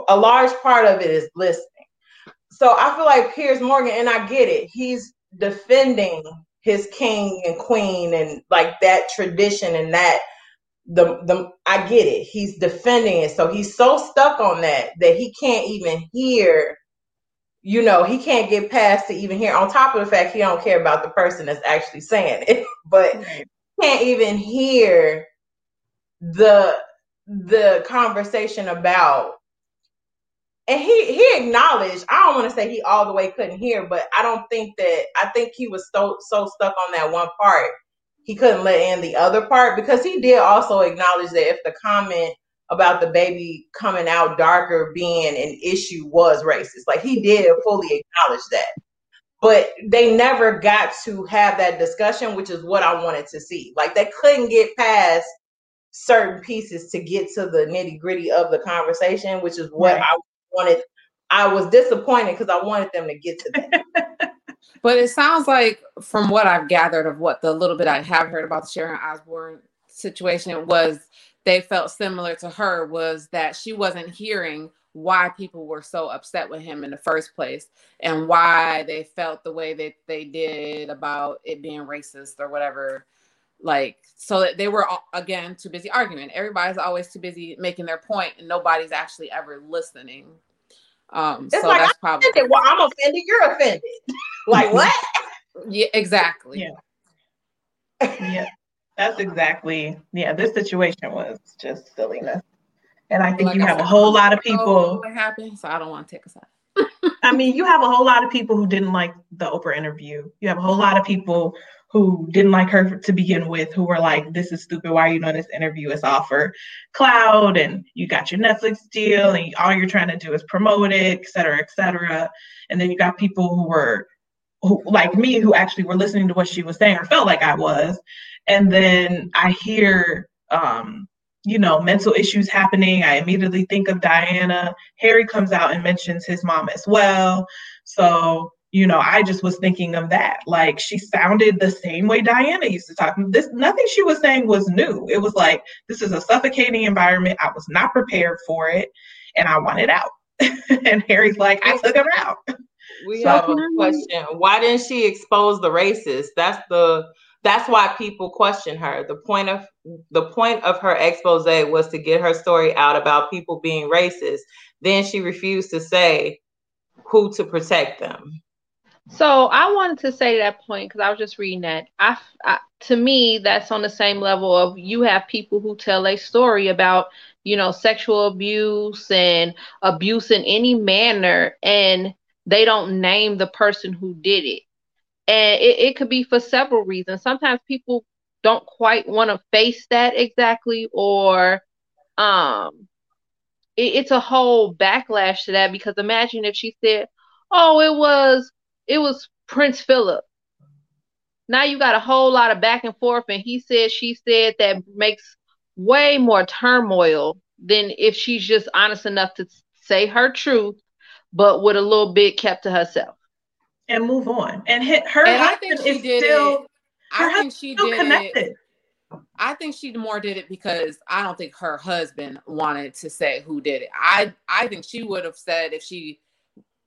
a large part of it is listening. So I feel like Piers Morgan, and I get it, he's defending his king and queen and like that tradition and that the the I get it. He's defending it. So he's so stuck on that that he can't even hear, you know, he can't get past to even hear, on top of the fact he don't care about the person that's actually saying it, but can't even hear the the conversation about. And he he acknowledged, I don't want to say he all the way couldn't hear, but I don't think that, I think he was so so stuck on that one part he couldn't let in the other part, because he did also acknowledge that if the comment about the baby coming out darker being an issue was racist, like he did fully acknowledge that, but they never got to have that discussion, which is what I wanted to see. Like, they couldn't get past certain pieces to get to the nitty gritty of the conversation, which is what right. I wanted. I was disappointed because I wanted them to get to that. But it sounds like, from what I've gathered of what the little bit I have heard about the Sharon Osbourne situation was, they felt similar to her, was that she wasn't hearing why people were so upset with him in the first place and why they felt the way that they did about it being racist or whatever. Like, so that they were, again, too busy arguing. Everybody's always too busy making their point and nobody's actually ever listening. Um, it's so like, that's probably offended. Well, I'm offended. You're offended. Like, what? Yeah, exactly. Yeah. yeah, that's exactly. Yeah, this situation was just silliness, and I think like you I have said, a whole lot of people. What happened? So I don't want to take a side. I mean, you have a whole lot of people who didn't like the Oprah interview. You have a whole lot of people who didn't like her to begin with, who were like, this is stupid. Why are you doing this interview? It's all for cloud, and you got your Netflix deal, and all you're trying to do is promote it, et cetera, et cetera. And then you got people who were who, like me, who actually were listening to what she was saying, or felt like I was. And then I hear, um, you know, mental issues happening. I immediately think of Diana. Harry comes out and mentions his mom as well. So, you know, I just was thinking of that. Like, she sounded the same way Diana used to talk. This, nothing she was saying was new. It was like, this is a suffocating environment. I was not prepared for it, and I wanted out. And Harry's like, I took her out. We so, have a question. Why didn't she expose the racist? That's the that's why people question her. The point of the point of her expose was to get her story out about people being racist. Then she refused to say who to protect them. So I wanted to say that point, because I was just reading that. I, I, to me, that's on the same level of you have people who tell a story about, you know, sexual abuse and abuse in any manner, and they don't name the person who did it. And it, it could be for several reasons. Sometimes people don't quite want to face that exactly, or um, it, it's a whole backlash to that, because imagine if she said, oh, it was... It was Prince Philip. Now you got a whole lot of back and forth, and he said, she said, that makes way more turmoil than if she's just honest enough to say her truth, but with a little bit kept to herself and move on. And hit her. And I think she did still, it. I think she did connected. It. I think she more did it because I don't think her husband wanted to say who did it. I, I think she would have said if she,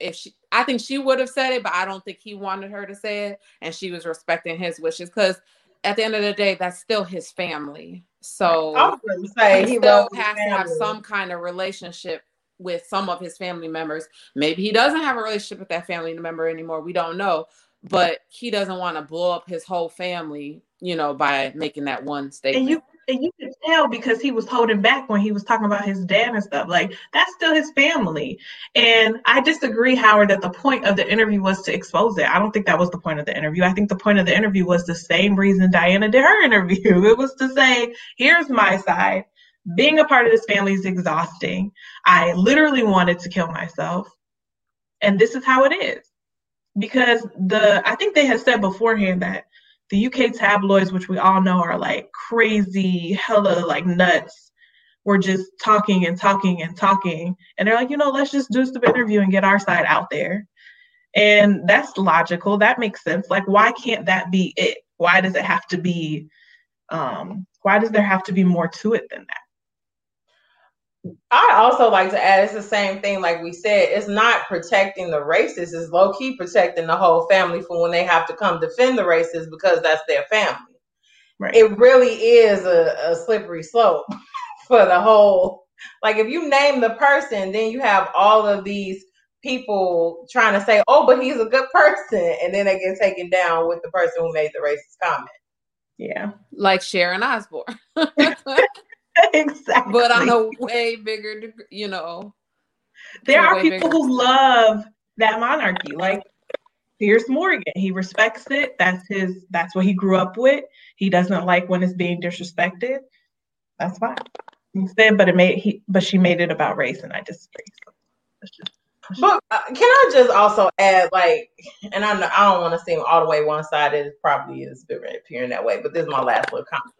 if she, I think she would have said it, but I don't think he wanted her to say it. And she was respecting his wishes. Cause at the end of the day, that's still his family. So I was say, he, he still has to have some kind of relationship with some of his family members. Maybe he doesn't have a relationship with that family member anymore. We don't know, but he doesn't want to blow up his whole family, you know, by making that one statement. And you and you could tell because he was holding back when he was talking about his dad and stuff. Like, that's still his family. And I disagree, Howard, that the point of the interview was to expose it. I don't think that was the point of the interview. I think the point of the interview was the same reason Diana did her interview. It was to say, here's my side. Being a part of this family is exhausting. I literally wanted to kill myself. And this is how it is. Because the I think they had said beforehand that the U K tabloids, which we all know are like crazy, hella like nuts, were just talking and talking and talking. And they're like, you know, let's just do some interview and get our side out there. And that's logical. That makes sense. Like, why can't that be it? Why does it have to be, um, why does there have to be more to it than that? I also like to add, it's the same thing like we said, it's not protecting the racists, it's low-key protecting the whole family for when they have to come defend the racists because that's their family. Right. It really is a, a slippery slope for the whole, like if you name the person, then you have all of these people trying to say, oh, but he's a good person, and then they get taken down with the person who made the racist comment. Yeah. Like Sharon Osbourne. Exactly. But on a way bigger, you know. There are people who love that monarchy. Like Piers Morgan, he respects it. That's his, that's what he grew up with. He doesn't like when it's being disrespected. That's fine. Instead, but it made he but she made it about race, and I disagree. So that's just But uh, can I just also add, like, and I know I don't want to seem all the way one-sided. It probably is appearing that way, but this is my last little comment.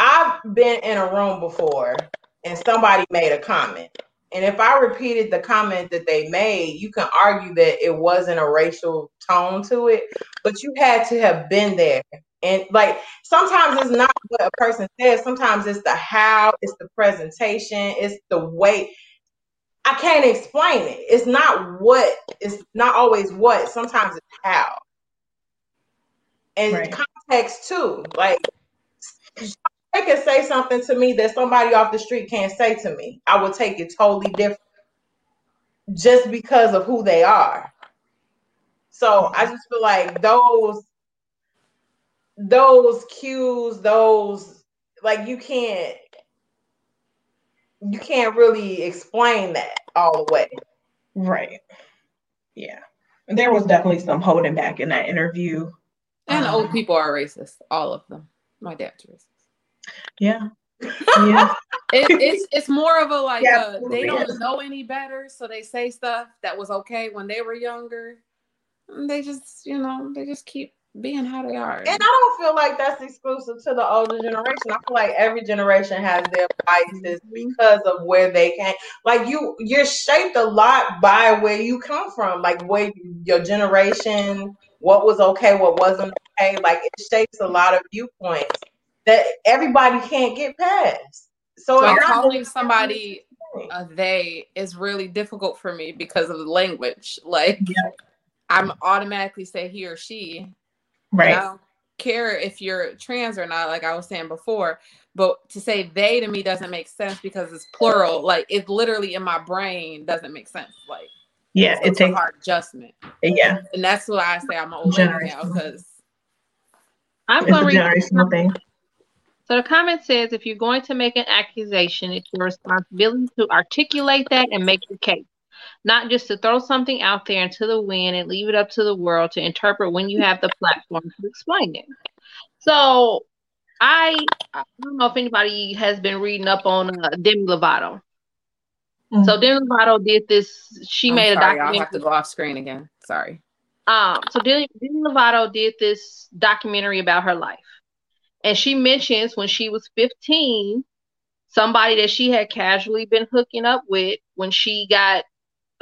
I've been in a room before, and somebody made a comment. And if I repeated the comment that they made, you can argue that it wasn't a racial tone to it, but you had to have been there. And, like, sometimes it's not what a person says. Sometimes it's the how, it's the presentation, it's the way. I can't explain it. It's not what, it's not always what, sometimes it's how. And right. Context too. Like, they can say something to me that somebody off the street can't say to me. I will take it totally different just because of who they are. So I just feel like those, those cues, those, like you can't, you can't really explain that all the way. Right. Yeah. There was definitely some holding back in that interview. And um, old people are racist. All of them. My dad's racist. Yeah. Yeah. it, it's it's more of a like, yeah, uh, they don't is. know any better. So they say stuff that was okay when they were younger. And they just, you know, they just keep being how they are. And I don't feel like that's exclusive to the older generation. I feel like every generation has their biases because of where they came. Like you, you're shaped a lot by where you come from, like where your generation, what was okay, what wasn't okay. Like it shapes a lot of viewpoints that everybody can't get past. So, so calling somebody a they is really difficult for me because of the language. Like yeah. I'm automatically say he or she. Right. I don't care if you're trans or not, like I was saying before, but to say they to me doesn't make sense because it's plural. Like it literally in my brain doesn't make sense. Like yeah, it's, it it's takes a hard adjustment. Yeah, and that's why I say I'm an old lady now because I'm going to read something. So the comment says, if you're going to make an accusation, it's your responsibility to articulate that and make your case. Not just to throw something out there into the wind and leave it up to the world to interpret when you have the platform to explain it. So I, I don't know if anybody has been reading up on uh, Demi Lovato. Mm-hmm. So Demi Lovato did this. She I'm made sorry, a documentary. I'll have to go off screen again. Sorry. Um, so Demi Lovato did this documentary about her life. And she mentions when she was fifteen, somebody that she had casually been hooking up with, when she got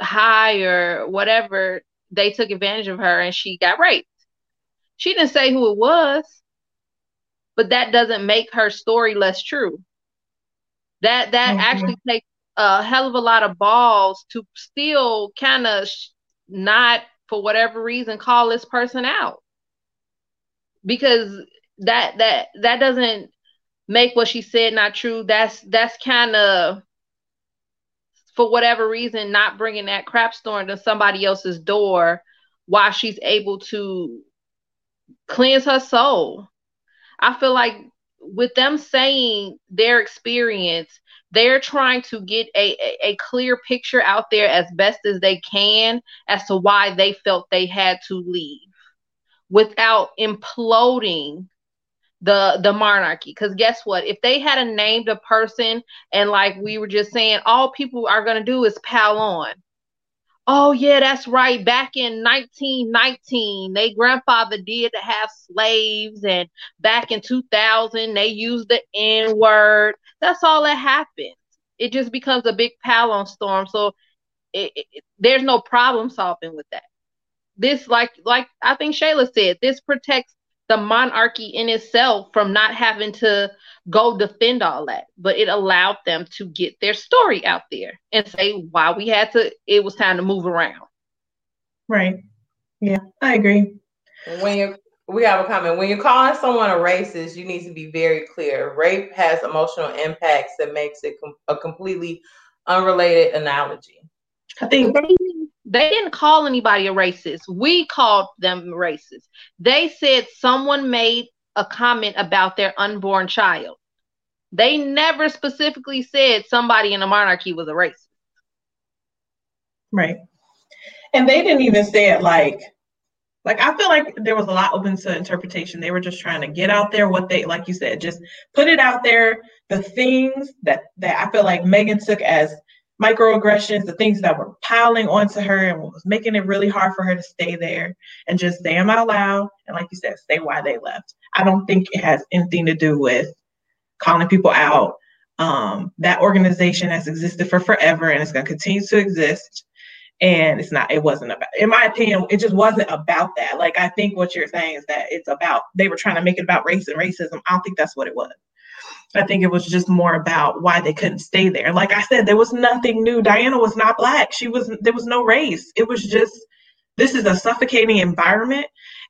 high or whatever, they took advantage of her and she got raped. She didn't say who it was, but that doesn't make her story less true. That that mm-hmm. actually takes a hell of a lot of balls to still kind of sh- not, for whatever reason, call this person out. Because that that that doesn't make what she said not true. That's that's kind of, for whatever reason, not bringing that crap storm to somebody else's door while she's able to cleanse her soul. I feel like with them saying their experience, they're trying to get a, a, a clear picture out there as best as they can as to why they felt they had to leave without imploding the the monarchy. Because guess what? If they had a named a person and like we were just saying, all people are going to do is pal on. Oh, yeah, that's right. Back in nineteen nineteen, they grandfather did to have slaves. And back in two thousand, they used the N-word. That's all that happens. It just becomes a big pal on storm. So it, it, there's no problem solving with that. This, like, like I think Shayla said, this protects the monarchy in itself from not having to go defend all that, but it allowed them to get their story out there and say why we had to, it was time to move around. Right. Yeah, I agree. When you we have a comment. When you're calling someone a racist, you need to be very clear. Rape has emotional impacts that makes it com- a completely unrelated analogy. I think they, they didn't call anybody a racist. We called them racist. They said someone made a comment about their unborn child. They never specifically said somebody in the monarchy was a racist. Right. And they didn't even say it like, like, I feel like there was a lot open to interpretation. They were just trying to get out there what they, like you said, just put it out there. The things that, that I feel like Megan took as microaggressions, the things that were piling onto her and what was making it really hard for her to stay there, and just say them out loud. And like you said, say why they left. I don't think it has anything to do with calling people out. Um, that organization has existed for forever and it's going to continue to exist. And it's not, it wasn't about, in my opinion, it just wasn't about that. Like, I think what you're saying is that it's about, they were trying to make it about race and racism. I don't think that's what it was. I think it was just more about why they couldn't stay there. Like I said, there was nothing new. Diana was not black. She was, there was no race. It was just, this is a suffocating environment.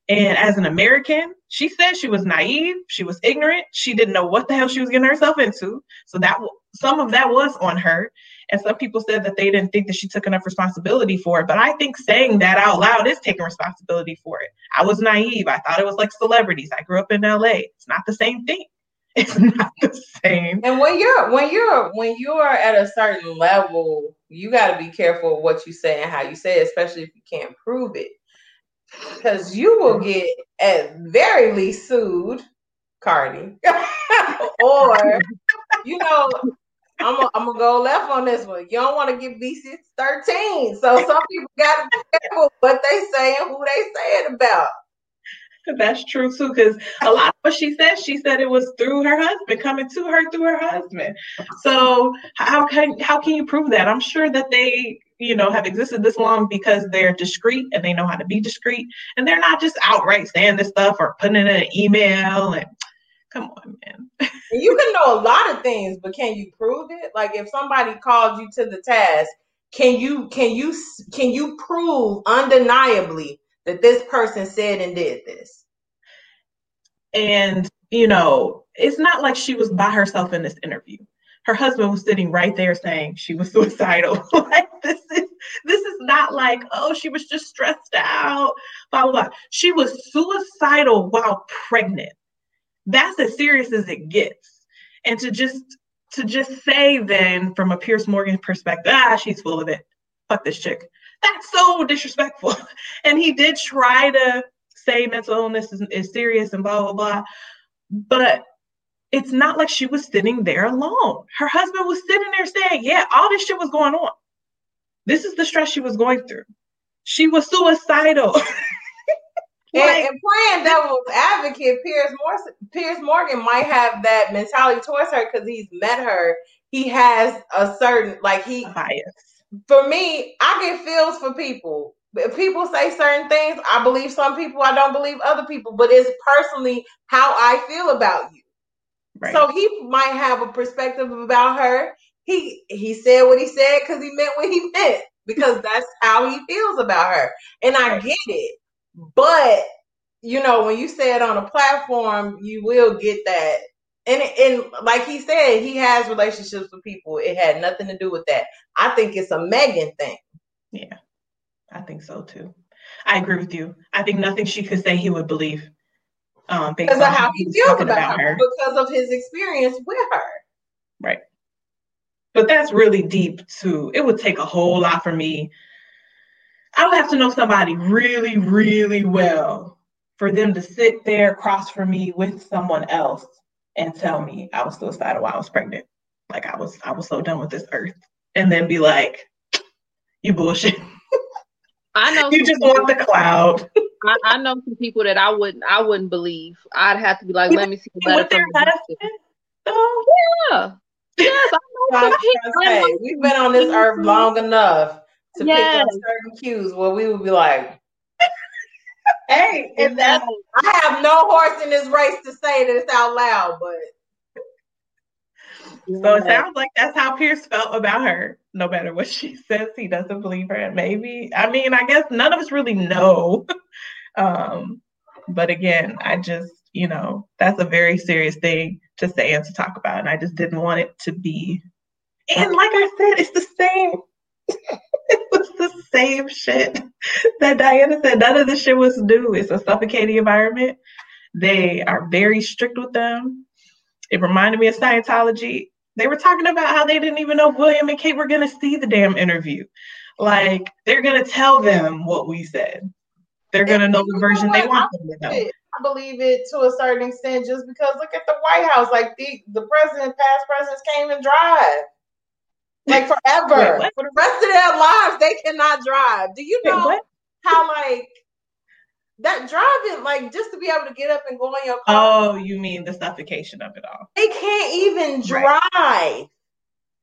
And as an American, she said she was naive. She was ignorant. She didn't know what the hell she was getting herself into. So that some of that was on her. And some people said that they didn't think that she took enough responsibility for it. But I think saying that out loud is taking responsibility for it. I was naive. I thought it was like celebrities. I grew up in L A. It's not the same thing. It's not the same. And when you're when you're when you are at a certain level, you got to be careful of what you say and how you say it, especially if you can't prove it, because you will get at very least sued, Cardi, or you know, I'm a, I'm gonna go left on this one. You don't want to get B C thirteen, so some people got to be careful what they say and who they say it about. That's true too, because a lot of what she said, she said it was through her husband, coming to her through her husband. So how can how can you prove that? I'm sure that they, you know, have existed this long because they're discreet and they know how to be discreet, and they're not just outright saying this stuff or putting it in an email. And come on, man. You can know a lot of things, but can you prove it? Like if somebody called you to the task, can you can you can you prove undeniably that this person said and did this? And, you know, it's not like she was by herself in this interview. Her husband was sitting right there saying she was suicidal. Like this is this is not like, oh, she was just stressed out, blah, blah, blah. She was suicidal while pregnant. That's as serious as it gets. And to just to just say then from a Piers Morgan perspective, ah, she's full of it. Fuck this chick. That's so disrespectful. And he did try to say mental illness is, is serious and blah, blah, blah. But it's not like she was sitting there alone. Her husband was sitting there saying, yeah, all this shit was going on. This is the stress she was going through. She was suicidal. Like, and, and playing devil's advocate, Piers Morgan, Piers Morgan might have that mentality towards her because he's met her. He has a certain, like, he bias. For me, I get feels for people. If people say certain things, I believe some people, I don't believe other people, but it's personally how I feel about you. Right. So he might have a perspective about her. He he said what he said because he meant what he meant, because that's how he feels about her. And I get it. But, you know, when you say it on a platform, you will get that. And, and like he said, he has relationships with people. It had nothing to do with that. I think it's a Meghan thing. Yeah, I think so, too. I agree with you. I think nothing she could say he would believe. Um, because of how he feels about her. Because of his experience with her. Right. But that's really deep, too. It would take a whole lot for me. I would have to know somebody really, really well for them to sit there across from me with someone else and tell me I was suicidal while I was pregnant. Like, I was I was so done with this earth. And then be like, you bullshit. I know you just want the cloud. I, I know some people that I wouldn't I wouldn't believe. I'd have to be like, you let me see the letter from the oh. Yeah. Yes, I know some people. Hey, we've been on this earth long enough to yes. pick up certain cues where we would be like, hey, and that, I have no horse in this race to say this out loud, but so it sounds like that's how Pierce felt about her. No matter what she says, he doesn't believe her. Maybe, I mean, I guess none of us really know. Um, but again, I just, you know, that's a very serious thing to say and to talk about. And I just didn't want it to be. And like I said, it's the same. It was the same shit that Diana said. None of this shit was new. It's a suffocating environment. They are very strict with them. It reminded me of Scientology. They were talking about how they didn't even know William and Kate were going to see the damn interview. Like, they're going to tell them what we said. They're going to know the version they want them to know. I believe it to a certain extent just because look at the White House. Like, the, the president, past presidents came and drive. Like, forever. Wait, for the rest of their lives, they cannot drive. Do you know Wait, how, like, that driving, like, just to be able to get up and go in your car. Oh, you mean the suffocation of it all. They can't even drive. Right.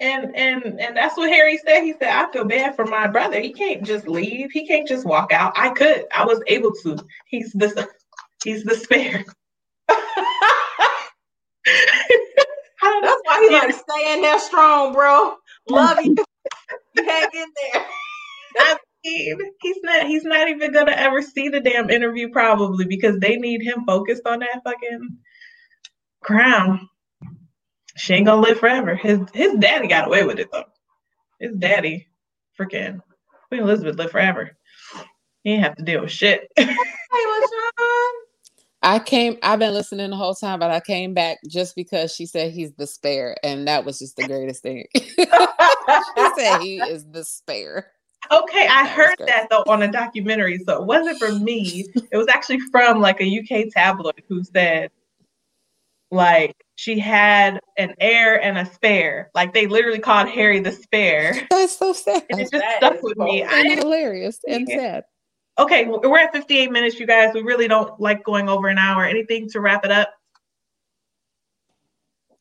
And and and that's what Harry said. He said, I feel bad for my brother. He can't just leave. He can't just walk out. I could. I was able to. He's the, he's the spare. That's why he, like, staying there strong, bro. Love you. Hang in there. I mean, he's not he's not even gonna ever see the damn interview probably because they need him focused on that fucking crown. She ain't gonna live forever. His his daddy got away with it though. His daddy, freaking Queen Elizabeth lived forever. He didn't have to deal with shit. I came, I've been listening the whole time, but I came back just because she said he's the spare. And that was just the greatest thing. She said he is the spare. Okay. I heard that though on a documentary. So it wasn't from me. It was actually from like a U K tabloid who said like she had an heir and a spare. Like they literally called Harry the spare. That's so sad. And it just that stuck with cool. me. It's I hilarious and it. sad. Okay, we're at fifty-eight minutes, you guys. We really don't like going over an hour. Anything to wrap it up?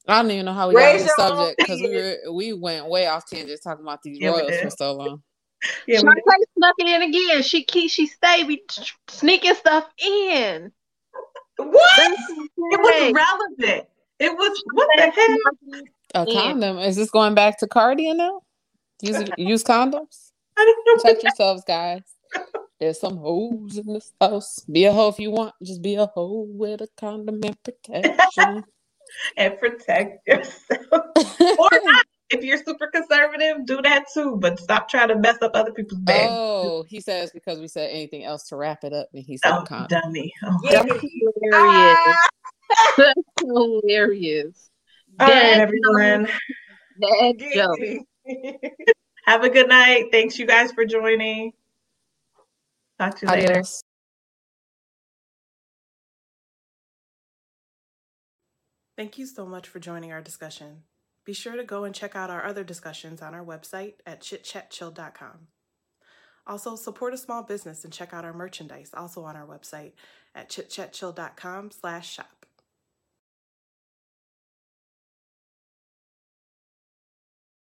I don't even know how we got on the subject because we were, we went way off tangent talking about these yeah, royals for so long. Yeah, she snuck it in again. She keep she stayed we sneaking stuff in. What? It was relevant. It was what the heck? A condom? Is this going back to Cardi now? Use use condoms. I don't know. Check yourselves, guys. There's some hoes in this house. Be a hoe if you want. Just be a hoe with a condom and protection. And protect yourself. Or not. If you're super conservative, do that too. But stop trying to mess up other people's bags. Oh, he says because we said anything else to wrap it up. And he said oh, condom. Dummy. Oh, yeah. That's hilarious. That's hilarious. All right, everyone. That's dope. Have a good night. Thanks, you guys, for joining. Talk to you Adios. later. Thank you so much for joining our discussion. Be sure to go and check out our other discussions on our website at chit chat chill dot com. Also, support a small business and check out our merchandise, also on our website at chit chat chill dot com slash shop.